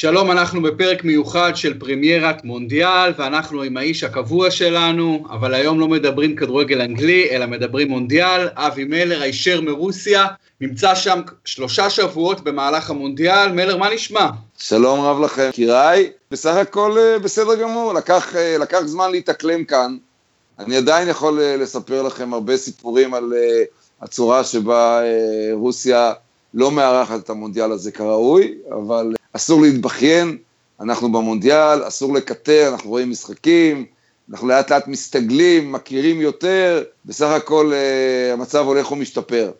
שלום, אנחנו בפרק מיוחד של פרמיירת מונדיאל, ואנחנו עם האיש הקבוע שלנו, אבל היום לא מדברים כדורגל אנגלי, אלא מדברים מונדיאל. אבי מלר, הישר מרוסיה, נמצא שם 3 שבועות במהלך המונדיאל. מלר, מה נשמע? שלום רב לכם, קיראי. בסך הכל בסדר גמור, לקח זמן להתאקלם כאן. אני עדיין יכול לספר לכם הרבה סיפורים על הצורה שבה רוסיה לא מארחת את המונדיאל הזה כראוי, אבל אסור להתבכיין, אנחנו במונדיאל, אסור לקטר, אנחנו רואים משחקים, אנחנו לאט לאט מסתגלים, מכירים יותר, בסך הכל המצב הולך ומשתפר.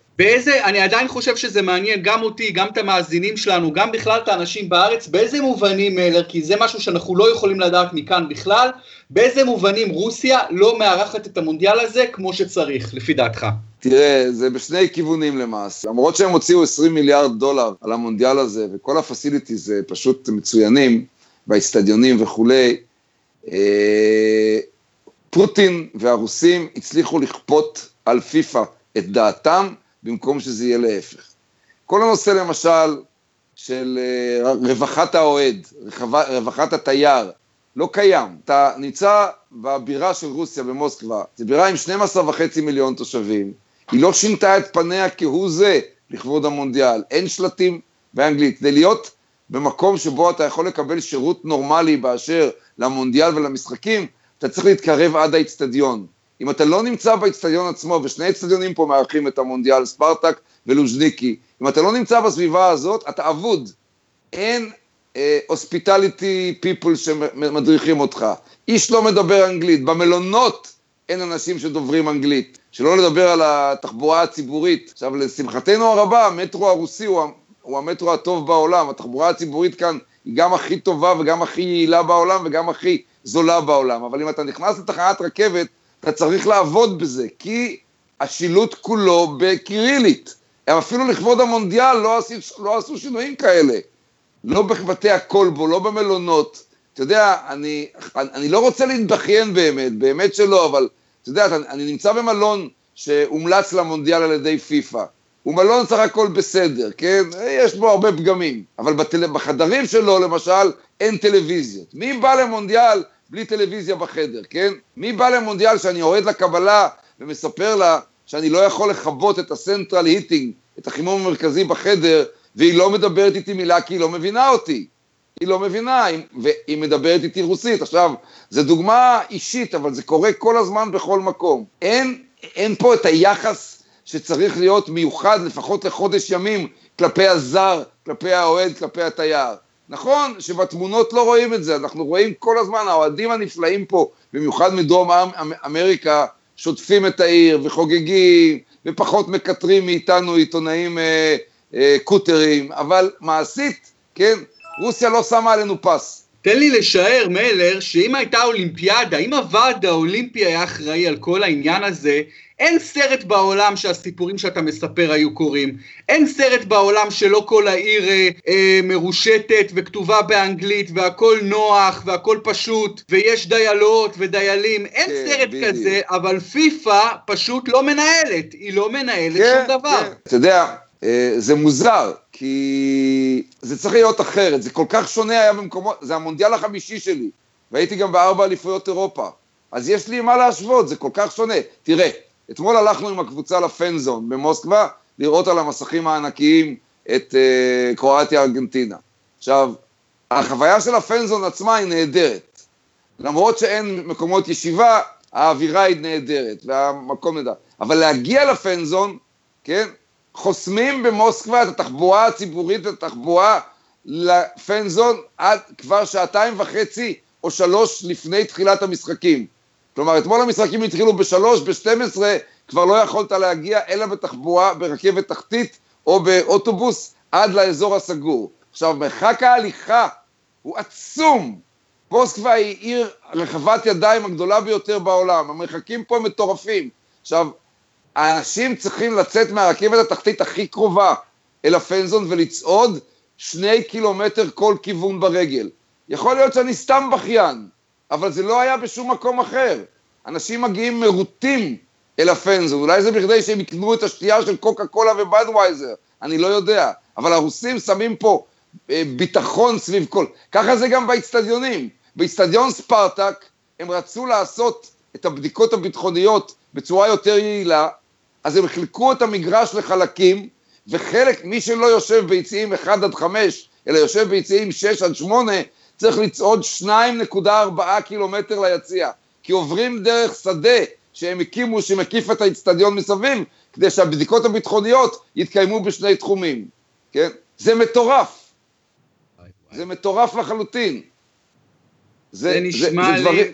אני עדיין חושב שזה מעניין גם אותי, גם את המאזינים שלנו, גם בכלל את האנשים בארץ, באיזה מובנים, מלר, כי זה משהו שאנחנו לא יכולים לדעת מכאן בכלל, באיזה מובנים רוסיה לא מארחת את המונדיאל הזה כמו שצריך, לפי דעתך? תראה, זה בשני כיוונים למעשה. למרות שהם הוציאו 20 מיליארד דולר על המונדיאל הזה, וכל הפסיליטי זה פשוט מצוינים, באסטדיונים וכולי, פוטין והרוסים הצליחו לכפות על פיפה את דעתם, במקום שזה יהיה להפך. כל הנושא למשל של רווחת האוהד, רווחת התייר, לא קיים. אתה נמצא בבירה של רוסיה במוסקבה, זה בירה עם 12.5 מיליון תושבים, היא לא שינתה את פניה כהוא זה לכבוד המונדיאל, אין שלטים באנגלית, כדי להיות במקום שבו אתה יכול לקבל שירות נורמלי באשר למונדיאל ולמשחקים, אתה צריך להתקרב עד האצטדיון. אם אתה לא נמצא באצטדיון עצמו, ושני אצטדיונים פה מארחים את המונדיאל, ספרטק ולוז'ניקי, אם אתה לא נמצא בסביבה הזאת, אתה עבוד. אין הוספיטליטי פיפול שמדריכים אותך. איש לא מדבר אנגלית. במלונות אין אנשים שדוברים אנגלית. שלא לדבר על התחבורה הציבורית. עכשיו, לשמחתנו הרבה, המטרו הרוסי הוא המטרו הטוב בעולם. התחבורה הציבורית כאן היא גם הכי טובה וגם הכי יעילה בעולם וגם הכי זולה בעולם. אבל אם אתה נכנס לתחנת רכבת, אתה צריך לעבוד בזה, כי השילוט כולו בקירילית. הם אפילו לכבוד המונדיאל לא עשו שינויים כאלה. לא בבתי הקולבו, לא במלונות. אתה יודע, אני לא רוצה להתבכיין באמת שלא, אבל אתה יודע, אני נמצא במלון שהומלץ למונדיאל על ידי פיפה. הוא מלון סך הכל בסדר, כן? יש בו הרבה פגמים. אבל בחדרים שלו, למשל, אין טלוויזיות. מי בא למונדיאל בלי טלוויזיה בחדר, כן? מי בא למונדיאל שאני יורד לקבלה ומספר לה שאני לא יכול לחבות את הסנטרל היטינג, את החימום המרכזי בחדר, והיא לא מדברת איתי מילה כי היא לא מבינה אותי. היא לא מבינה, והיא מדברת איתי רוסית. עכשיו, זו דוגמה אישית, אבל זה קורה כל הזמן בכל מקום. אין פה את היחס שצריך להיות מיוחד לפחות לחודש ימים כלפי הזר, כלפי האוהד, כלפי התייר. נכון שבתמונות לא רואים את זה, אנחנו רואים כל הזמן, האוהדים הנפלאים פה, במיוחד מדרום אמריקה, שוטפים את העיר וחוגגים, ופחות מקטרים מאיתנו עיתונאים קוטרים, אבל מעשית, כן, רוסיה לא שמה עלינו פס. תן לי לשער, מלר, שאם הייתה אולימפיאדה, אם הוועד האולימפי היה אחראי על כל העניין הזה, אין סרט בעולם שהסיפורים שאתה מספר היו קורים, אין סרט בעולם שלא כל העיר מרושתת וכתובה באנגלית, והכל נוח והכל פשוט, ויש דיילות ודיילים, אין סרט כזה, אבל פיפה פשוט לא מנהלת, היא לא מנהלת שום דבר. אתה יודע, זה מוזר, כי זה צריך להיות אחרת, זה כל כך שונה היה במקומות, זה המונדיאל החמישי שלי, והייתי גם ב4 אליפויות אירופה, אז יש לי מה להשוות, זה כל כך שונה. תראה, אתמול הלכנו עם הקבוצה לפנזון במוסקבה, לראות על המסכים הענקיים את קרואטיה ארגנטינה. עכשיו, החוויה של הפנזון עצמה היא נהדרת, למרות שאין מקומות ישיבה, האווירה היא נהדרת, והמקום נדע, אבל להגיע לפנזון, כן, חוסמים במוסקבה את התחבורה הציבורית, את התחבורה לפנזון, עד כבר 2.5 או 3 לפני תחילת המשחקים. כלומר, אתמול המשחקים התחילו ב3, ב12, כבר לא יכולת להגיע, אלא בתחבורה, ברכבת תחתית, או באוטובוס, עד לאזור הסגור. עכשיו, מרחק ההליכה הוא עצום. מוסקבה היא עיר רחבת ידיים הגדולה ביותר בעולם. המרחקים פה מטורפים. עכשיו, האנשים צריכים לצאת מהרכבת התחתית הכי קרובה אל הפנזון ולצעוד 2 קילומטר כל כיוון ברגל. יכול להיות שאני סתם בכיין, אבל זה לא היה בשום מקום אחר. אנשים מגיעים מרוטים אל הפנזון, אולי זה בכדי שהם יקנו את השתייה של קוקה קולה ובדווייזר, אני לא יודע, אבל הרוסים שמים פה ביטחון סביב כל. ככה זה גם באצטדיונים. באצטדיון ספרטק הם רצו לעשות את הבדיקות הביטחוניות בצורה יותר יעילה, אז הם חילקו את המגרש לחלקים, וחלק, מי שלא יושב ביציעים 1 עד 5, אלא יושב ביציעים 6 עד 8, צריך לצעוד 2.4 קילומטר ליציע, כי עוברים דרך שדה שהם הקימו, שמקיף את האצטדיון מסביב, כדי שהבדיקות הביטחוניות יתקיימו בשני תחומים. כן? זה מטורף. זה מטורף לחלוטין. זה נשמע לי...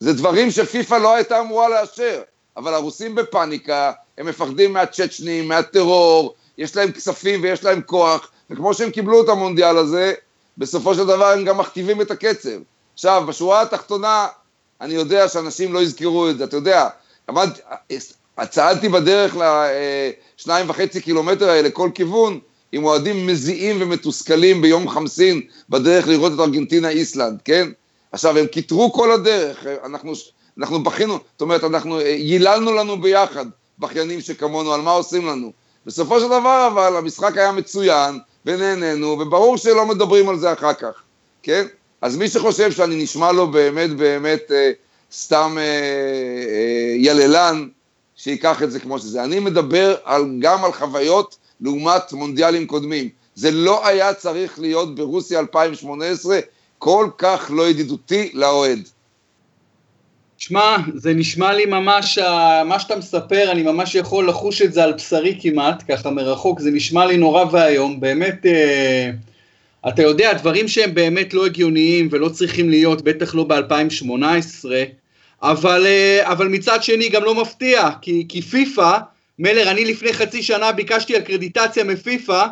זה דברים שפיפה לא הייתה אמורה לאשר, אבל הרוסים בפאניקה, הם מפחדים מהצ'צ'נים, מהטרור, יש להם כספים ויש להם כוח, וכמו שהם קיבלו את המונדיאל הזה, בסופו של דבר הם גם מכתיבים את הקצב. עכשיו, בשורה התחתונה, אני יודע שאנשים לא יזכרו את זה, אתה יודע, אבל הצעדתי בדרך ל2.5 קילומטר האלה, כל כיוון, עם אוהדים מזיעים ומתוסכלים ביום חמסין, בדרך לראות את ארגנטינה-איסלנד, כן? עכשיו, הם כיתרו כל הדרך, אנחנו בכינו, זאת אומרת, אנחנו ייללנו לנו ביחד, בכיינים שכמונו, על מה עושים לנו. בסופו של דבר, אבל המשחק היה מצוין, ונהננו, וברור שלא מדברים על זה אחר כך, כן? אז מי שחושב שאני נשמע לו באמת, באמת, סתם יללן, שיקח את זה כמו שזה. אני מדבר גם על חוויות לעומת מונדיאלים קודמים. זה לא היה צריך להיות ברוסיה 2018, כל כך לא ידידותי לאוהד. שמע, זה נשמע לי ממש, מה שאתה מספר, אני ממש יכול לחוש את זה על בשרי כמעט, ככה מרחוק, זה נשמע לי נורא והיום, באמת, אתה יודע, דברים שהם באמת לא הגיוניים ולא צריכים להיות, בטח לא ב-2018, אבל מצד שני גם לא מפתיע, כי פיפה, מלר, אני לפני חצי שנה ביקשתי אקרדיטציה מפיפה,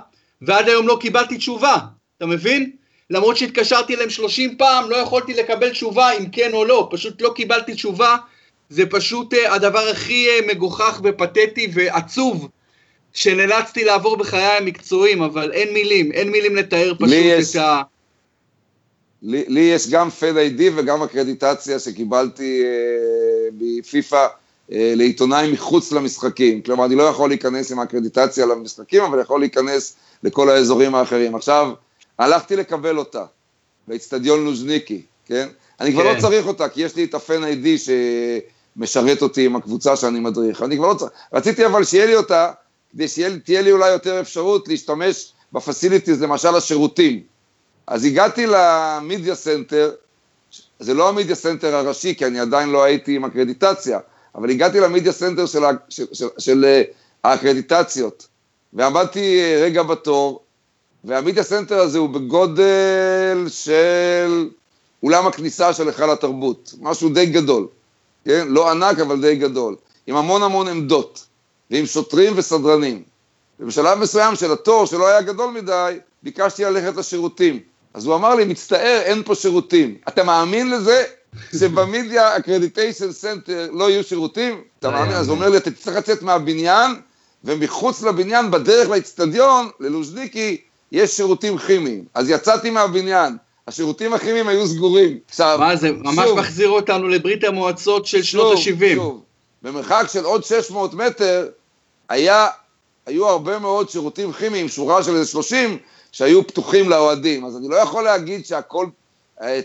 ועד היום לא קיבלתי תשובה, אתה מבין? למרות שהתקשרתי אליהם 30 פעם, לא יכולתי לקבל תשובה אם כן או לא, פשוט לא קיבלתי תשובה, זה פשוט הדבר הכי מגוחך ופתטי ועצוב, שנאלצתי לעבור בחיי המקצועיים, אבל אין מילים, אין מילים לתאר פשוט את ה... לי יש גם פן איי-די וגם אקרדיטציה שקיבלתי בפיפה, לעיתונאים מחוץ למשחקים, כלומר אני לא יכול להיכנס עם האקרדיטציה למשחקים, אבל יכול להיכנס לכל האזורים האחרים. עכשיו, הלכתי לקבל אותה, באצטדיון לוז'ניקי, כן? אני כבר לא צריך אותה, כי יש לי את הפן איי-די שמשרת אותי עם הקבוצה שאני מדריך, אני כבר לא צריך, רציתי אבל שיהיה לי אותה, כדי שתהיה לי אולי יותר אפשרות להשתמש בפסיליטיז, למשל השירותים. אז הגעתי למידיה סנטר, זה לא המידיה סנטר הראשי, כי אני עדיין לא הייתי עם אקרדיטציה, אבל הגעתי למידיה סנטר של האקרדיטציות, ועמדתי רגע בתור, והמידיה סנטר הזה הוא בגודל של אולם הכניסה של היכל התרבות, משהו די גדול, כן? לא ענק אבל די גדול, עם המון המון עמדות, ועם שוטרים וסדרנים, ובשלב מסוים של התור שלא היה גדול מדי, ביקשתי ללכת לשירותים, אז הוא אמר לי, מצטער, אין פה שירותים, אתה מאמין לזה? שבמידיה אקרדיטיישן סנטר לא יהיו שירותים, אתה מאמין, אז הוא אומר לי, אתה צריך לצאת מהבניין, ומחוץ לבניין, בדרך לאצטדיון, ללוז'ניקי, יש שירותים כימיים. אז יצאתי מהבניין, השירותים הכימיים היו סגורים. מה זה, ממש מחזיר אותנו לברית המועצות של שנות ה-70. במרחק של עוד 600 מטר, היו הרבה מאוד שירותים כימיים, שורה של 30, שהיו פתוחים לאוהדים. אז אני לא יכול להגיד שהכל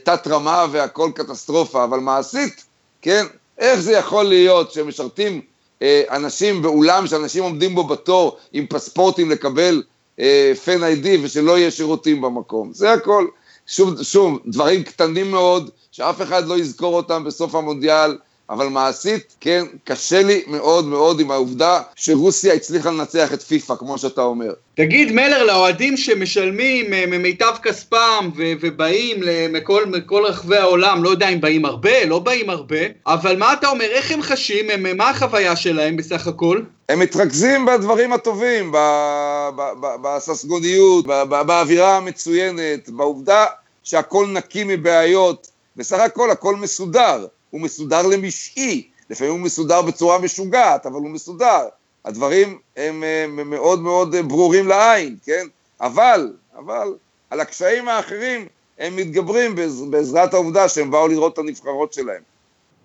תת רמה והכל קטסטרופה, אבל מעשית, כן? איך זה יכול להיות שמשרתים אנשים באולם, שאנשים עומדים בו בתור עם פספורטים לקבל פן איי-די, ושלא יהיה שירותים במקום? זה הכל, שום, דברים קטנים מאוד, שאף אחד לא יזכור אותם בסוף המונדיאל, אבל מעשית, כן, קשה לי מאוד מאוד עם העובדה שרוסיה הצליחה לנצח את פיפה, כמו שאתה אומר. תגיד, מלר, לאוהדים שמשלמים ממיטב כספם ובאים מכל רחבי העולם, לא יודע אם באים הרבה, לא באים הרבה, אבל מה אתה אומר, איך הם חשים, מה החוויה שלהם בסך הכל? הם מתרכזים בדברים הטובים, בססגוניות, באווירה המצוינת, בעובדה שהכל נקי מבעיות, בסך הכל הכל מסודר. הוא מסודר למשעי, לפעמים הוא מסודר בצורה משוגעת, אבל הוא מסודר. הדברים הם מאוד מאוד ברורים לעין, כן? אבל על הקשיים האחרים הם מתגברים בעזרת העובדה שהם באו לראות את הנבחרות שלהם.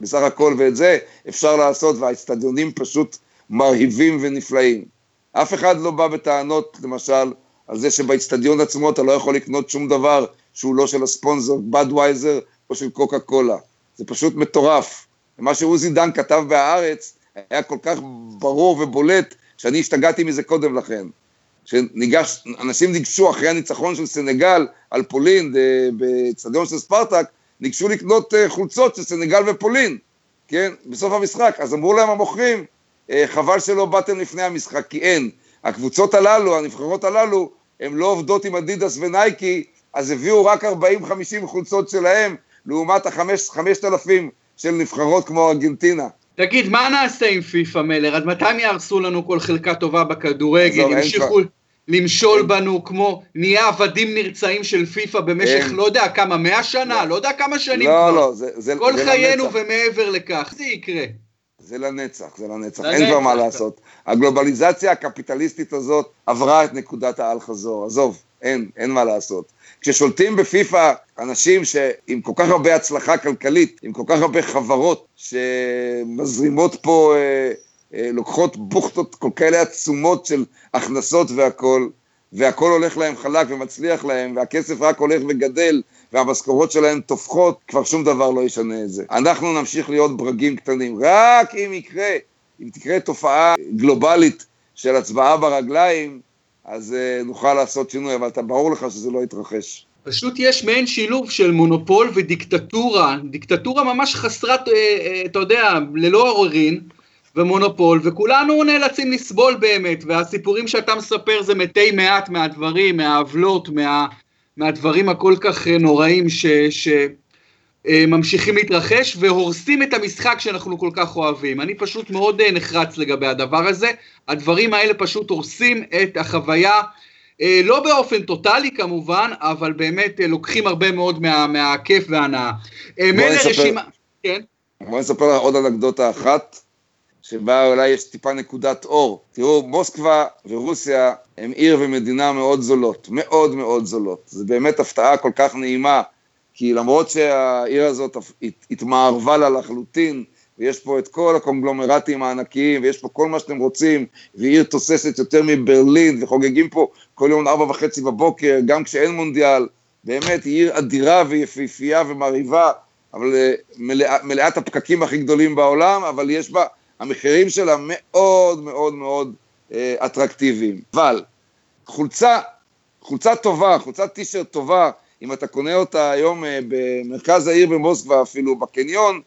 בסך הכל, ואת זה אפשר לעשות, והאצטדיונים פשוט מרהיבים ונפלאים. אף אחד לא בא בטענות, למשל, על זה שבאצטדיון עצמו אתה לא יכול לקנות שום דבר שהוא לא של הספונסור, בדווייזר או של קוקה קולה. זה פשוט מטורף. מה שעוזי דן כתב בהארץ היה כל כך ברור ובולט, שאני השתגעתי מזה קודם לכן. שאנשים ניגשו אחרי הניצחון של סנגל על פולין, באצטדיון של ספרטק, ניגשו לקנות חולצות של סנגל ופולין, כן? בסוף המשחק. אז אמרו להם המוכרים, חבל שלא באתם לפני המשחק, כי אין. הקבוצות הללו, הנבחרות הללו, הן לא עובדות עם אדידס ונייקי, אז הביאו רק 40-50 חולצות שלהם, לעומת ה-5,000 של נבחרות כמו ארגנטינה. תגיד, מה נעשה עם פיפה, מלר? עד מתי יהרסו לנו כל חלקה טובה בכדורגל? ימשיכו למשול בנו כמו נהיה עבדים נרצעים של פיפה במשך לא יודע כמה, 100 שנה, לא יודע כמה שנים. לא, לא, זה כל חיינו ומעבר לכך. זה יקרה. זה לנצח, זה לנצח, אין כבר מה לעשות. הגלובליזציה הקפיטליסטית הזאת עברה את נקודת העל חזור, עזוב, אין מה לעשות. כששולטים בפיפה אנשים שעם כל כך הרבה הצלחה כלכלית, עם כל כך הרבה חברות שמזרימות פה, לוקחות בוכתות כל כאלה עצומות של הכנסות והכל, והכל הולך להם חלק ומצליח להם, והכסף רק הולך וגדל, והמשכורות שלהם תופחות, כבר שום דבר לא ישנה את זה. אנחנו נמשיך להיות ברגים קטנים, רק אם תקרה תופעה גלובלית של הצבעה ברגליים, אז נוכל לעשות שינוי, אבל אתה ברור לך שזה לא יתרחש. פשוט יש מעין שילוב של מונופול ודיקטטורה, דיקטטורה ממש חסרת, אתה יודע, ללא עוררין, ומונופול, וכולנו נאלצים לסבול באמת, והסיפורים שאתה מספר זה מתי מעט מהדברים, מהעבלות, מהדברים הכל כך נוראים שממשיכים להתרחש, והורסים את המשחק שאנחנו כל כך אוהבים. אני פשוט מאוד נחרץ לגבי הדבר הזה, הדברים האלה פשוט הורסים את החוויה, לא באופן טוטלי כמובן, אבל באמת לוקחים הרבה מאוד מהכיף והנאה. בואי נספר לך עוד אנקדוטה אחת, שבה אולי יש טיפה נקודת אור. תראו, מוסקבה ורוסיה הם עיר ומדינה מאוד זולות, מאוד מאוד זולות. זה באמת הפתעה כל כך נעימה, כי למרות שהעיר הזאת התמערבה לה לחלוטין, ויש פה את כל הקונגלומרטים הענקיים, ויש פה כל מה שאתם רוצים, ועיר תוססת יותר מברלין, וחוגגים פה כל יום 4:30 בבוקר, גם כשאין מונדיאל, באמת היא עיר אדירה ויפיפייה ומרהיבה, אבל מלאת הפקקים הכי גדולים בעולם, אבל יש בה המחירים שלה מאוד מאוד מאוד אטרקטיביים. אבל חולצה טובה, חולצת טישרט טובה, אם אתה קונה אותה היום במרכז העיר במוסקבה, אפילו בקניון,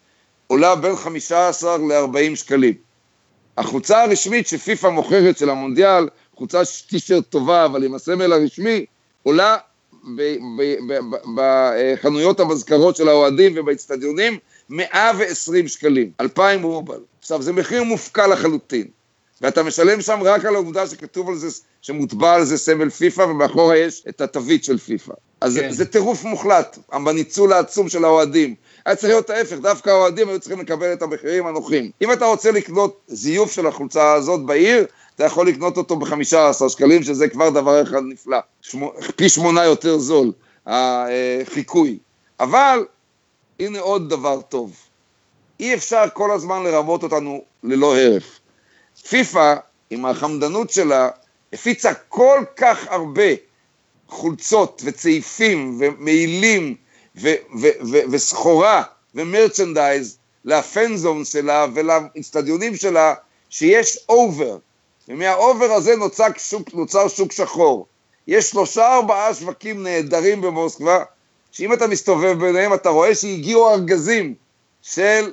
עולה בין 15 ל-40 שקלים. החולצה הרשמית שפיפה מוכרת של המונדיאל, חולצה טישרט טובה, אבל עם הסמל הרשמי, עולה בחנויות המזכרות של האוהדים ובאצטדיונים, 120 שקלים, 2,000 רובל. עכשיו, זה מחיר מופקע לחלוטין, ואתה משלם שם רק על העובדה שכתוב על זה, שמוטבע על זה סמל פיפה, ומאחורה יש את התווית של פיפה. אז כן. זה טירוף מוחלט, בניצול העצום של האוהדים. היה צריך להיות ההפך, דווקא האוהדים היו צריכים לקבל את המחירים הנוחים. אם אתה רוצה לקנות זיוף של החולצה הזאת בעיר, אתה יכול לקנות אותו ב-15 שקלים, שזה כבר דבר אחד נפלא. פי 8 יותר זול, החיקוי. אבל הנה עוד דבר טוב. אי אפשר כל הזמן לרמות אותנו ללא הרף. פיפה, עם החמדנות שלה, הפיצה כל כך הרבה חולצות וצעיפים ומעילים וסחורה ומרצ'נדייז לפנזון שלה ולאצטדיונים שלה, שיש אובר. ומהאובר הזה נוצר שוק שחור. יש 3-4 שווקים נהדרים במוסקבה, שאם אתה מסתובב ביניהם, אתה רואה שהגיעו ארגזים של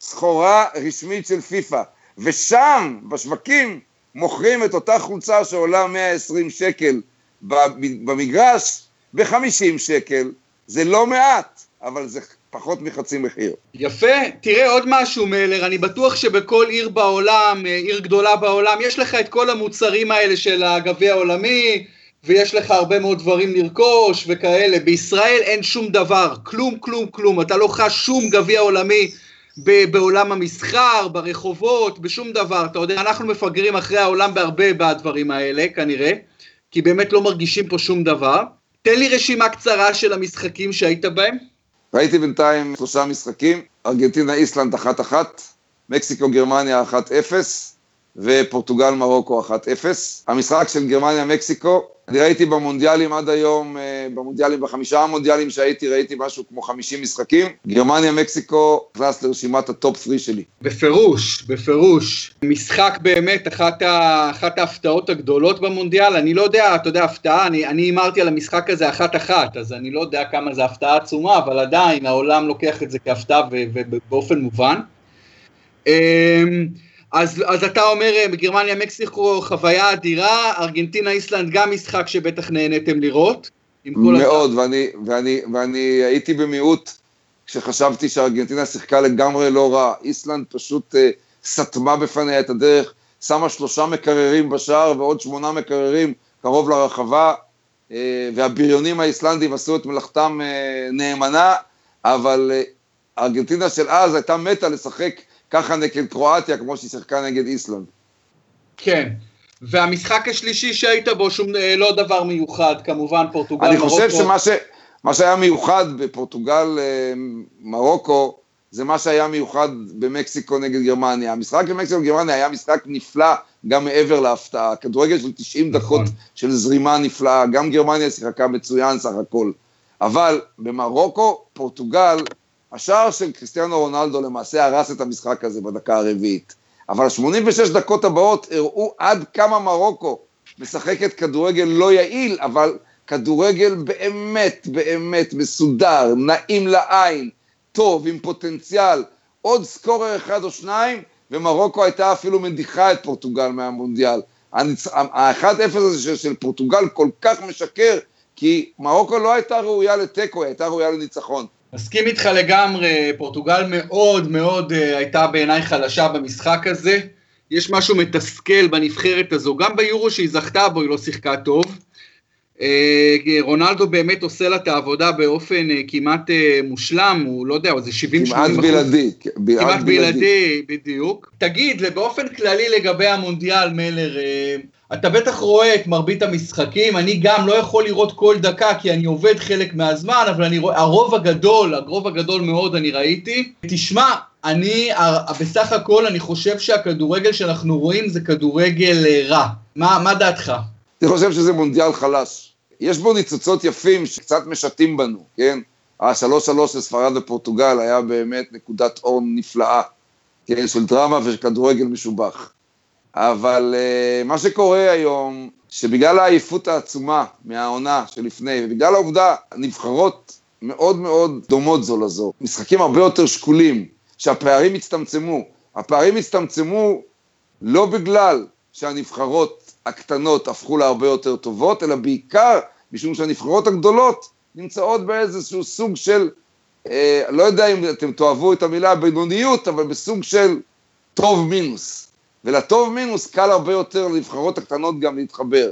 סחורה רשמית של פיפה, ושם, בשווקים, מוכרים את אותה חולצה שעולה 120 שקל במגרש, ב-50 שקל, זה לא מעט, אבל זה פחות מחצי מחיר. יפה, תראה עוד משהו מלר, אני בטוח שבכל עיר בעולם, עיר גדולה בעולם, יש לך את כל המוצרים האלה של הגביע העולמי, ויש לך הרבה מאוד דברים לרכוש וכאלה, בישראל אין שום דבר, כלום, כלום, כלום, אתה לא חש שום גביע עולמי בעולם המסחר, ברחובות, בשום דבר, אתה יודע, אנחנו מפגרים אחרי העולם בהרבה בדברים האלה, כנראה, כי באמת לא מרגישים פה שום דבר. תן לי רשימה קצרה של המשחקים שהיית בהם. ראיתי בינתיים 3 משחקים, ארגנטינה איסלנד 1-1, מקסיקו גרמניה 1-0, ופורטוגל מרוקו 1-0. המשחק של גרמניה מקסיקו, אני ראיתי במונדיאלים עד היום, במונדיאלים, בחמישה המונדיאלים שהייתי, ראיתי משהו כמו 50 משחקים, גרמניה מקסיקו נכנס לרשימת הטופ 3 שלי. בפירוש, בפירוש, משחק באמת, אחת ההפתעות הגדולות במונדיאל, אני לא יודע, אתה יודע, הפתעה, אני אמרתי על המשחק הזה 1-1, אז אני לא יודע כמה זה הפתעה עצומה, אבל עדיין העולם לוקח את זה כהפתעה ובאופן מובן. אז אתה אומר, בגרמניה, מקסיקו, חוויה אדירה, ארגנטינה, איסלנד, גם משחק שבטח נהנתם לראות. מאוד, ואני הייתי במיעוט כשחשבתי שארגנטינה שיחקה לגמרי לא רע. איסלנד פשוט סתמה בפניה את הדרך, שמה 3 מקררים בשער ועוד 8 מקררים קרוב לרחבה, והבריונים האיסלנדים עשו את מלאכתם נאמנה, אבל ארגנטינה של אז הייתה מתה לשחק ככה נגד קרואטיה, כמו שהיא שיחקה נגד איסלנד. כן, והמשחק השלישי שהיית בו, שום לא דבר מיוחד, כמובן פורטוגל מרוקו. אני חושב שמה שהיה מיוחד בפורטוגל מרוקו, זה מה שהיה מיוחד במקסיקו נגד גרמניה. המשחק במקסיקו גרמניה היה משחק נפלא, גם מעבר להפתעה. כדורגל של 90 דקות של זרימה נפלאה, גם גרמניה שיחקה מצוין סך הכל. אבל במרוקו, פורטוגל, השער של קריסטיאנו רונלדו למעשה הרס את המשחק הזה בדקה הרביעית, אבל 86 דקות הבאות הראו עד כמה מרוקו משחקת כדורגל לא יעיל, אבל כדורגל באמת באמת מסודר, נעים לעין, טוב, עם פוטנציאל, עוד סקורר אחד או שניים, ומרוקו הייתה אפילו מדיחה את פורטוגל מהמונדיאל. ה-1-0 הזה של פורטוגל כל כך משקר, כי מרוקו לא הייתה ראויה לטקו, הייתה ראויה לניצחון. מסכים איתך לגמרי, פורטוגל מאוד מאוד הייתה בעיניי חלשה במשחק הזה, יש משהו מתסכל בנבחרת הזו, גם ביורו שהיא זכתה בו היא לא שיחקה טוב, רונלדו באמת עושה לה את העבודה באופן כמעט מושלם, הוא לא יודע, זה 70-80%. כמעט בלעדי. כמעט בלעדי, בדיוק. תגיד, באופן כללי לגבי המונדיאל, מלר, אתה בטח רואה את מרבית המשחקים, אני גם לא יכול לראות כל דקה, כי אני עובד חלק מהזמן, אבל אני רואה, הרוב הגדול מאוד אני ראיתי. תשמע, בסך הכל אני חושב שהכדורגל שאנחנו רואים זה כדורגל רע. מה דעתך? אני חושב שזה מונדיאל חלש. יש בו ניצוצות יפים שקצת משתים בנו, כן? ה-3-3 לספרד ופורטוגל היה באמת נקודת אור נפלאה, כן? של דרמה וכדורגל משובח. אבל מה שקורה היום, שבגלל העייפות העצומה מהעונה שלפני, ובגלל העובדה, נבחרות מאוד מאוד דומות זו לזו. משחקים הרבה יותר שקולים, שהפערים הצטמצמו. הפערים הצטמצמו לא בגלל שהנבחרות הקטנות הפכו לה הרבה יותר טובות, אלא בעיקר משום שהנבחרות הגדולות נמצאות באיזשהו סוג של, לא יודע אם אתם תאהבו את המילה בינוניות, אבל בסוג של טוב מינוס. ולטוב מינוס קל הרבה יותר לנבחרות הקטנות גם להתחבר.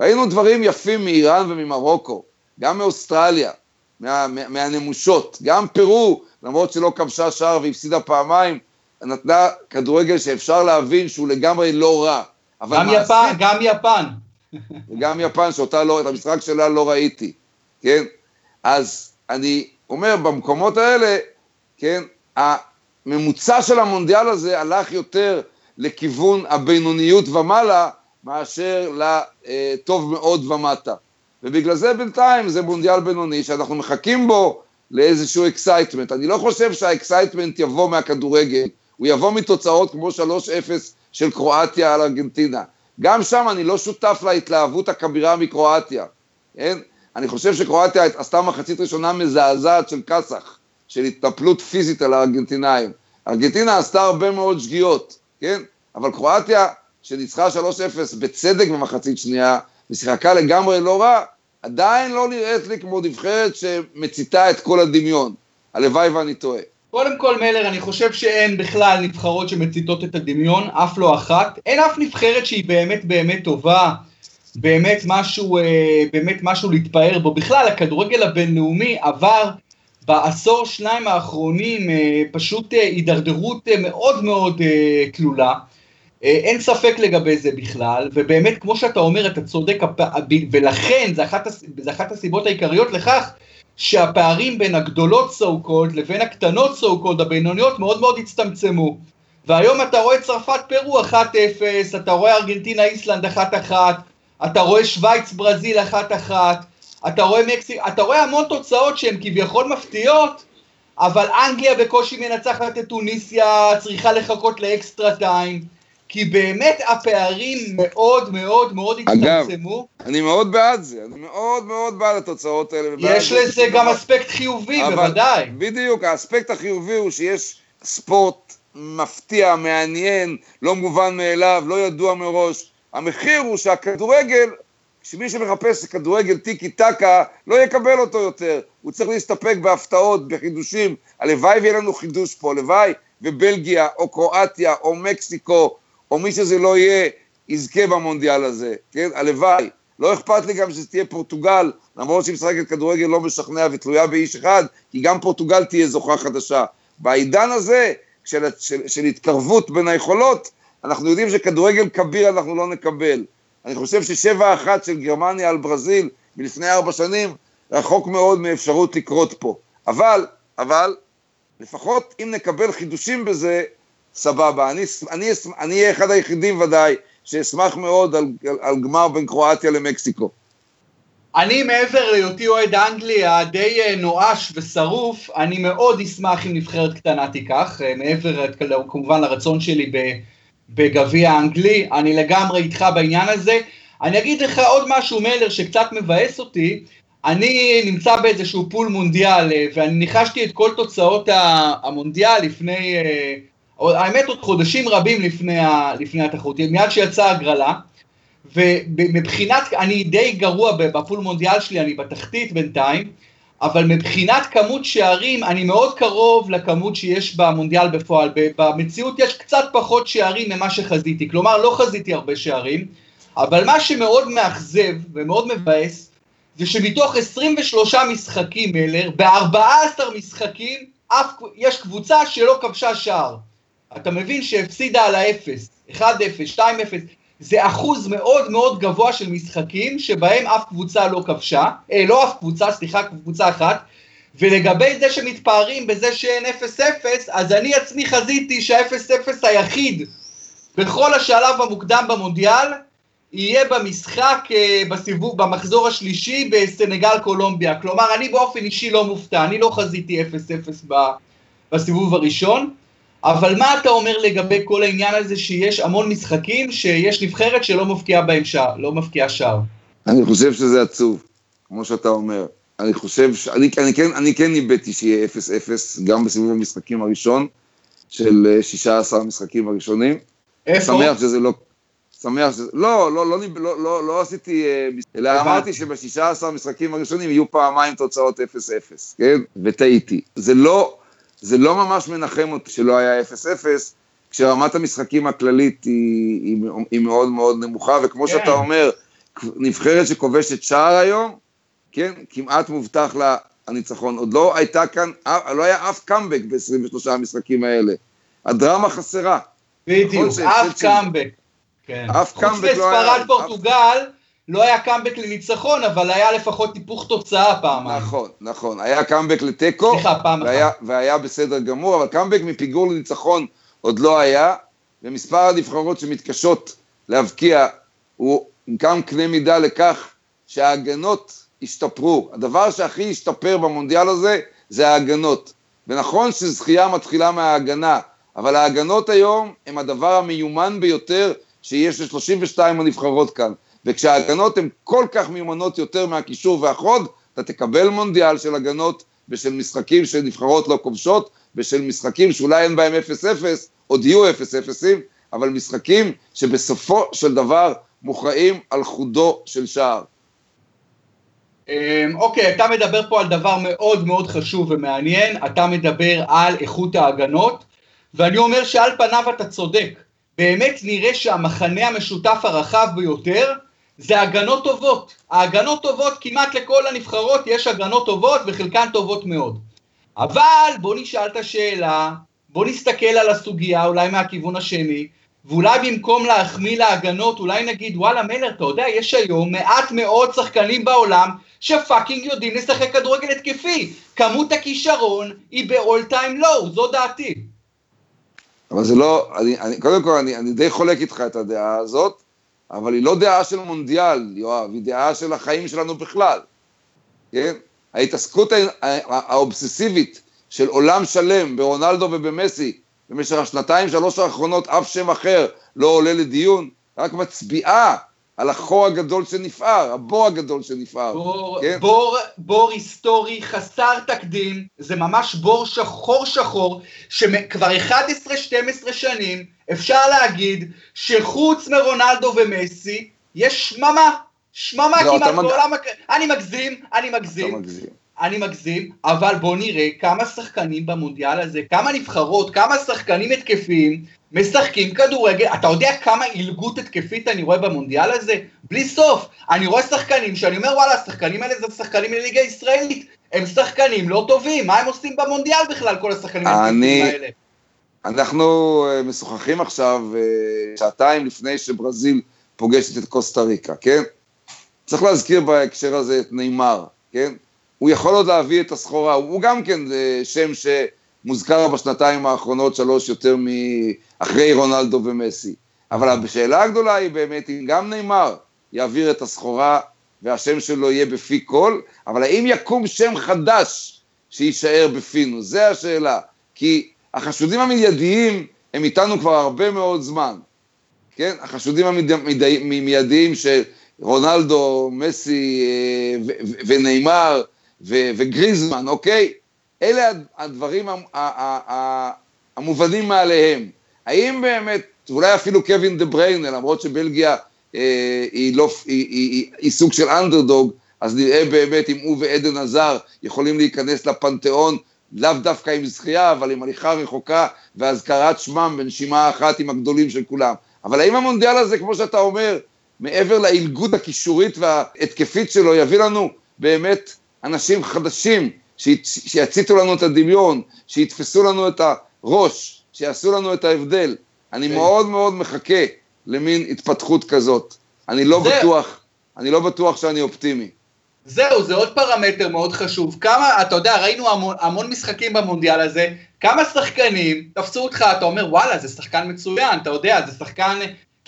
ראינו דברים יפים מאיראן וממרוקו, גם מאוסטרליה, מהנמושות, גם פירו, למרות שלא כבשה שער והפסידה פעמיים, נתנה כדורגל שאפשר להבין שהוא לגמרי לא רע. גם יפן שאותה לא, את המשחק שלה לא ראיתי, כן? אז אני אומר, במקומות האלה, כן, הממוצע של המונדיאל הזה הלך יותר לכיוון הבינוניות ומעלה, מאשר לטוב מאוד ומטה. ובגלל זה בינתיים זה מונדיאל בינוני, שאנחנו מחכים בו לאיזשהו אקסייטמנט. אני לא חושב שהאקסייטמנט יבוא מהכדורגל, הוא יבוא מתוצאות כמו 3-0 של קרואטיה על ארגנטינה. גם שם אני לא שותף להתלהבות הכבירה מקרואטיה. אין? אני חושב שקרואטיה עשתה מחצית ראשונה מזעזעת של קסח, של התנפלות פיזית על הארגנטינאים. ארגנטינה עשתה הרבה מאוד שגיאות, כן? אבל קרואטיה, שניצחה 3-0 בצדק במחצית שנייה, משחקה לגמרי לא רע, עדיין לא נראית לי כמו נבחרת שמציתה את כל הדמיון. הלוואי ואני טועה. קודם כל, מלר, אני חושב שאין בכלל נבחרות שמציתות את הדמיון, אף לא אחת. אין אף נבחרת שהיא באמת באמת טובה, באמת משהו להתפאר בו. בכלל, הכדורגל הבינלאומי עבר בעשור שניים האחרונים פשוט הידרדרות מאוד מאוד כלולה. אין ספק לגבי זה בכלל, ובאמת, כמו שאתה אומר, אתה צודק, ולכן זה אחת הסיבות העיקריות לכך, שהפערים בין הגדולות סו-קולד לבין הקטנות סו-קולד הבינוניות מאוד מאוד הצטמצמו, והיום אתה רואה צרפת פרו 1-0, אתה רואה ארגנטינה איסלנד 1-1, אתה רואה שוויץ ברזיל 1-1, אתה רואה מקסיקו, אתה רואה המון תוצאות שהן כביכול מפתיעות, אבל אנגליה בקושי מנצחת את טוניסיה, צריכה לחכות לאקסטרה טיים, כי באמת הפערים מאוד מאוד מאוד הצטמצמו. אגב, אני מאוד בעד זה, אני מאוד מאוד בעד התוצאות האלה. יש לזה גם אספקט חיובי, בוודאי. בדיוק, האספקט החיובי הוא שיש ספורט מפתיע, מעניין, לא מובן מאליו, לא ידוע מראש. המחיר הוא שהכדורגל, שמי שמחפש כדורגל טיקי-טקה, לא יקבל אותו יותר. הוא צריך להסתפק בהפתעות, בחידושים. הלוואי ויהיה לנו חידוש פה, הלוואי. ובלגיה, או קרואטיה, או מקסיקו, או מי שזה לא יהיה, יזכה במונדיאל הזה, כן? הלוואי. לא אכפת לי גם שתהיה פורטוגל, למרות שמשחקת כדורגל לא משכנע ותלויה באיש אחד, כי גם פורטוגל תהיה זוכה חדשה. בעידן הזה, של התקרבות בין היכולות, אנחנו יודעים שכדורגל כביר אנחנו לא נקבל. אני חושב ש7-1 של גרמניה על ברזיל, מלפני 4 שנים, רחוק מאוד מאפשרות לקרות פה. אבל, לפחות אם נקבל חידושים בזה, סבבה. אני אהיה אחד היחידים ודאי, שאשמח מאוד על גמר בין קרואטיה למקסיקו. אני מעבר להיותי אוהד אנגליה, די נואש ושרוף, אני מאוד אשמח אם נבחרת קטנה תיקח, מעבר כמובן לרצון שלי בגביע האנגלי, אני לגמרי איתך בעניין הזה. אני אגיד לך עוד משהו מלר שקצת מבאס אותי, אני נמצא באיזשהו פול מונדיאל, ואני ניחשתי את כל תוצאות המונדיאל לפני, האמת עוד חודשים רבים לפני התחרות, מיד שיצאה הגרלה, ומבחינת, אני די גרוע בפול מונדיאל שלי, אני בתחתית בינתיים, אבל מבחינת כמות שערים, אני מאוד קרוב לכמות שיש במונדיאל בפועל, במציאות יש קצת פחות שערים ממה שחזיתי, כלומר לא חזיתי הרבה שערים, אבל מה שמאוד מאכזב ומאוד מבאס, זה שמתוך 23 משחקים מלר, ב-14 משחקים, יש קבוצה שלא כבשה שער. אתה מבין שהפסידה על האפס, 1-0, 2-0, זה אחוז מאוד מאוד גבוה של משחקים, שבהם אף קבוצה לא כבשה, קבוצה אחת, ולגבי זה שמתפארים בזה שאין 0-0, אז אני עצמי חזיתי שה-0-0 היחיד, בכל השלב המוקדם במונדיאל, יהיה במשחק, בסיבוב, במחזור השלישי, בסנגל קולומביה. כלומר, אני באופן אישי לא מופתע, אני לא חזיתי 0-0 בסיבוב הראשון, אבל מה אתה אומר לגבי כל העניין הזה שיש המון משחקים, שיש נבחרת שלא מפקיעה בהם שער, לא מפקיעה שער? אני חושב שזה עצוב, כמו שאתה אומר. אני חושב, אני כן ניבאתי שיהיה 0-0, גם בסיבוב המשחקים הראשון, של 16 המשחקים הראשונים. איפה? שמח שזה לא... לא עשיתי, אלא אמרתי שב-16 המשחקים הראשונים יהיו פעמיים תוצאות 0-0, כן? וטעיתי. זה לא ממש מנחם אותי שלא היה 0-0, כשרמת המשחקים הכללית היא מאוד מאוד נמוכה, וכמו שאתה אומר, נבחרת שכובשת שער היום, כן? כמעט מובטח לה הניצחון. עוד לא הייתה כאן, לא היה אף קאמבק ב-23 המשחקים האלה. הדרמה חסרה. בדיוק, אף קאמבק. חוץ לספרד פורטוגל, לא היה קאמבק לניצחון, אבל היה לפחות טיפוך תוצאה פעמיים. נכון, היה קאמבק לטקו, והיה בסדר גמור, אבל קאמבק מפיגור לניצחון עוד לא היה, ומספר הנבחרות שמתקשות להבקיע, הוא גם קנה מידה לכך שההגנות השתפרו. הדבר שהכי השתפר במונדיאל הזה, זה ההגנות. ונכון שזכייה מתחילה מההגנה, אבל ההגנות היום הם הדבר המיומן ביותר, שיש 32 הנבחרות כאן, וכשההגנות הן כל כך מיומנות יותר מהקישור והחוד, אתה תקבל מונדיאל של הגנות, ושל משחקים של נבחרות לא כובשות, ושל משחקים שאולי אין בהם 0-0, עוד יהיו 0-0, אבל משחקים שבסופו של דבר מוכרעים על חודו של שער. אוקיי, אתה מדבר פה על דבר מאוד מאוד חשוב ומעניין, אתה מדבר על איכות ההגנות, ואני אומר שעל פניו אתה צודק, באמת נראה שהמחנה המשותף הרחב ביותר, זה הגנות טובות. ההגנות טובות, כמעט לכל הנבחרות יש הגנות טובות, וחלקן טובות מאוד. אבל בוא נשאל את השאלה, בוא נסתכל על הסוגיה, אולי מהכיוון השני, ואולי במקום להחמיא להגנות, אולי נגיד, וואלה מלר, אתה יודע, יש היום מעט מאוד שחקנים בעולם, שפאקינג יודעים לשחק כדורגל התקפי. כמות הכישרון היא ב-all time low, זו דעתי. אבל זה לא, קודם כל, אני די חולק איתך את הדעה הזאת, אבל היא לא דעה של מונדיאל, יואב, היא דעה של החיים שלנו בכלל, כן? ההתעסקות האובססיבית של עולם שלם ברונלדו ובמסי, במשך השנתיים, שלוש האחרונות, אף שם אחר לא עולה לדיון, רק מצביעה על החור הגדול שנפער, הבור הגדול שנפער. בור היסטורי חסר תקדים, זה ממש בור שחור שחור, שכבר 11-12 שנים אפשר להגיד שחוץ מרונלדו ומסי, יש שממה כמעט בעולם, אני מגזים, אבל בוא נראה כמה שחקנים במונדיאל הזה, כמה נבחרות, כמה שחקנים התקפיים, משחקים כדורגל, אתה יודע כמה אילגות התקפית אני רואה במונדיאל הזה? בלי סוף, אני רואה שחקנים שאני אומר וואלה, השחקנים האלה זה שחקנים לליגה הישראלית, הם שחקנים לא טובים, מה הם עושים במונדיאל בכלל כל השחקנים האלה? אנחנו משוחחים עכשיו שעתיים לפני שברזיל פוגשת את קוסטה ריקה, כן? צריך להזכיר בהקשר הזה את ניימר, כן? הוא יכול עוד להביא את הסחורה, הוא גם כן שם שמוזכר בשנתיים האחרונות שלוש יותר מאחרי רונלדו ומסי, אבל השאלה הגדולה היא באמת אם גם ניימר יעביר את הסחורה והשם שלו יהיה בפי כל, אבל האם יקום שם חדש שיישאר בפינו, זה השאלה, כי החשודים המיידיים הם איתנו כבר הרבה מאוד זמן, כן? החשודים המיידיים של רונלדו, מסי וניימר, וגריזמן, אוקיי? אלה הדברים המובנים מעליהם. האם באמת, אולי אפילו קווין דה בריין, למרות שבלגיה היא סוג של אנדרדוג, אז נראה באמת אם הוא ועדן עזר יכולים להיכנס לפנתיאון, לאו דווקא עם זכייה, אבל עם הליכה רחוקה, והזכרת שמם בנשימה אחת עם הגדולים של כולם. אבל האם המונדיאל הזה, כמו שאתה אומר, מעבר להילגות הכישורית וההתקפית שלו, יביא לנו באמת אנשים חדשים, שיציתו לנו את הדמיון, שיתפסו לנו את הראש, שיעשו לנו את ההבדל. אני מאוד מאוד מחכה למין התפתחות כזאת. אני לא בטוח שאני אופטימי. זהו, זה עוד פרמטר מאוד חשוב. כמה, אתה יודע, ראינו המון משחקים במונדיאל הזה, כמה שחקנים תפסו אותך, אתה אומר, וואלה, זה שחקן מצוין, אתה יודע, זה שחקן...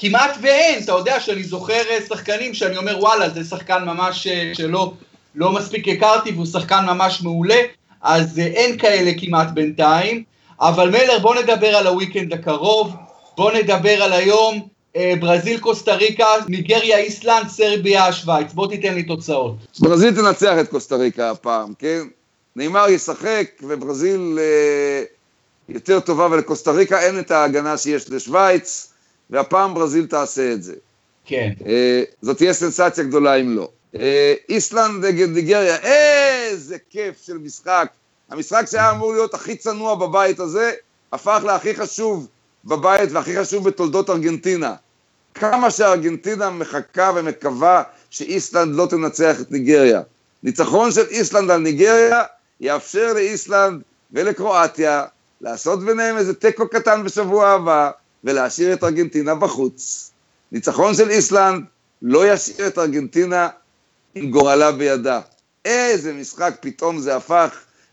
כמעט ואין, אתה יודע שאני זוכר שחקנים שאני אומר וואלה זה שחקן ממש שלא לא מספיק הכרתי והוא שחקן ממש מעולה, אז אין כאלה כמעט בינתיים, אבל מלר בוא נדבר על הוויקנד הקרוב, בוא נדבר על היום, ברזיל קוסטה ריקה, ניגריה איסלנד, סרביה שוויץ, בוא תיתן לי תוצאות. ברזיל תנצח את קוסטה ריקה הפעם, כן? ניימר ישחק וברזיל יותר טובה ולקוסטה ריקה אין את ההגנה שיש לשוויץ, והפעם ברזיל תעשה את זה. כן. זאת תהיה סנסציה גדולה אם לא. איסלנד נגד ניגריה, איזה כיף של משחק. המשחק שהיה אמור להיות הכי צנוע בבית הזה, הפך להכי חשוב בבית, והכי חשוב בתולדות ארגנטינה. כמה שארגנטינה מחכה ומקווה שאיסלנד לא תנצח את ניגריה. ניצחון של איסלנד על ניגריה, יאפשר לאיסלנד ולקרואטיה, לעשות ביניהם איזה טקו קטן בשבוע הבא, ולהשאיר את ארגנטינה בחוץ. ניצחון של איסלנד לא ישאיר את ארגנטינה עם גורלה בידה. איזה משחק פתאום זה הפך,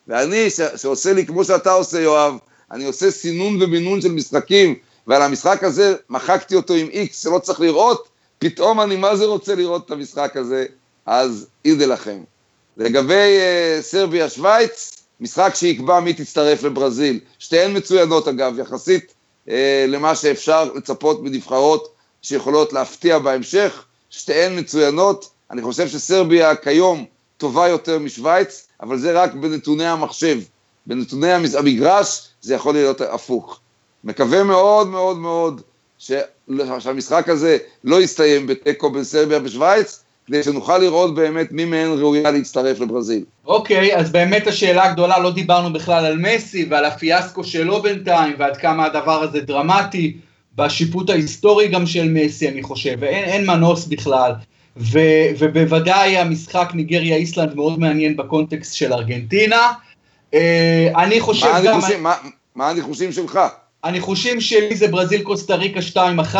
ואני שעושה לי כמו שאתה עושה יואב, אני עושה סינון ומינון של משחקים, ועל המשחק הזה מחקתי אותו עם איקס שלא צריך לראות, פתאום אני מה זה רוצה לראות את המשחק הזה, אז עידה לכם. לגבי סרביה שוויץ, משחק שיקבע מי תצטרף לברזיל, שתיהן מצוינות אגב, יחסית, למה שאפשר לצפות בנבחרות שיכולות להפתיע בהמשך, שתיהן מצוינות, אני חושב שסרביה כיום טובה יותר משוויץ, אבל זה רק בנתוני המחשב, בנתוני המגרש זה יכול להיות הפוך. מקווה מאוד מאוד מאוד שהמשחק הזה לא יסתיים בטקו בין סרביה ושוויץ, כדי שנוכל לראות באמת מי מהן ראויה להצטרף לברזיל. אוקיי, אז באמת השאלה הגדולה, לא דיברנו בכלל על מסי ועל הפיאסקו שלו בינתיים, ועד כמה הדבר הזה דרמטי, בשיפוט ההיסטורי גם של מסי אני חושב, אין מנוס בכלל, ובוודאי המשחק ניגריה איסלנד מאוד מעניין בקונטקסט של ארגנטינה, אני חושב גם... מה הניחושים שלך? הניחושים שלי זה ברזיל קוסטה ריקה 2-1,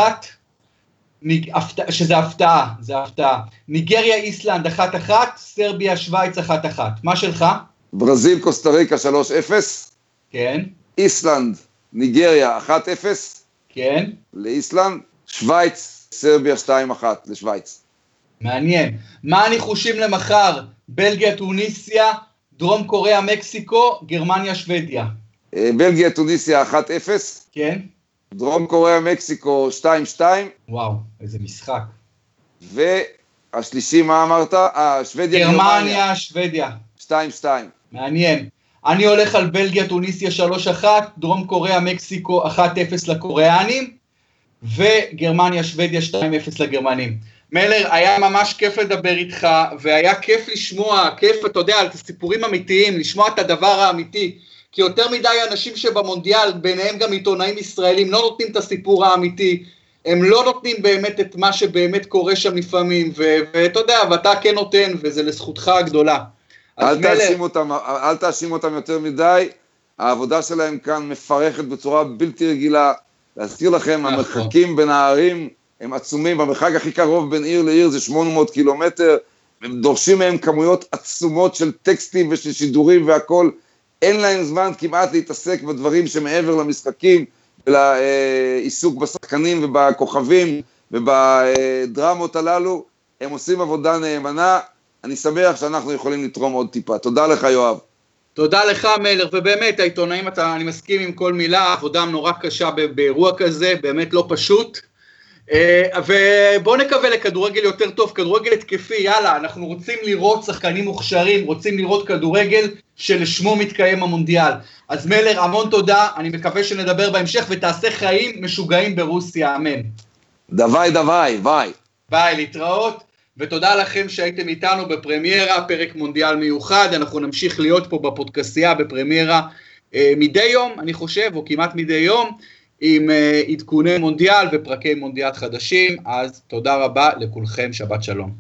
שזה הפתעה, זה הפתעה. ניגריה איסלנד 1-1, סרביה שוויץ 1-1. מה שלך? ברזיל קוסטה ריקה 3-0. כן. איסלנד ניגריה 1-0. כן. לאיסלנד, שוויץ, סרביה 2-1 לשוויץ. מעניין. מה הניחושים למחר? בלגיה, טוניסיה, דרום קוריאה, מקסיקו, גרמניה, שוודיה. בלגיה, טוניסיה 1-0. כן. דרום קוריאה, מקסיקו 2-2. וואו, איזה משחק. והשלישי, מה אמרת? שוודיה, גרמניה, שוודיה. 2-2. מעניין. אני הולך על בלגיה, טוניסיה 3-1, דרום קוריאה, מקסיקו 1-0 לקוריאנים, וגרמניה, שוודיה 2-0 לגרמנים. מלר, היה ממש כיף לדבר איתך, והיה כיף לשמוע, כיף, אתה יודע, את הסיפורים האמיתיים, לשמוע את הדבר האמיתי, כי יותר מדי אנשים שבמונדיאל, ביניהם גם עיתונאים ישראלים, לא נותנים את הסיפור האמיתי, הם לא נותנים באמת את מה שבאמת קורה שם לפעמים, ואתה יודע, ואתה כן נותן, וזה לזכותך הגדולה. אל תאשים אותם יותר מדי, העבודה שלהם כאן מפרכת בצורה בלתי רגילה, להזכיר לכם, המרחקים בין הערים הם עצומים, המרחק הכי קרוב בין עיר לעיר זה 800 קילומטר, הם דורשים מהם כמויות עצומות של טקסטים ושל שידורים והכל, אין להם זמן כמעט להתעסק בדברים שמעבר למשחקים, ולעיסוק בשחקנים ובכוכבים ובדרמות הללו, הם עושים עבודה נאמנה, אני שמח שאנחנו יכולים לתרום עוד טיפה. תודה לך, יואב. תודה לך, מלר, ובאמת, העיתונאים, אני מסכים עם כל מילה, עבודה נורא קשה באירוע כזה, באמת לא פשוט, ובואו נקווה לכדורגל יותר טוב, כדורגל התקפי, יאללה, אנחנו רוצים לראות שחקנים מוכשרים, רוצים לראות כדורגל שלשמו מתקיים המונדיאל. אז מלר, המון תודה, אני מקווה שנדבר בהמשך, ותעשה חיים משוגעים ברוסיה, אמן. דווי, דווי, ביי. ביי, להתראות. ותודה לכם שהייתם איתנו בפרמיירה, פרק מונדיאל מיוחד, אנחנו נמשיך להיות פה בפודקאסיה בפרמיירה מדי יום, אני חושב, או כמעט מדי יום, עם עדכוני מונדיאל ופרקי מונדיאל חדשים, אז תודה רבה לכולכם, שבת שלום.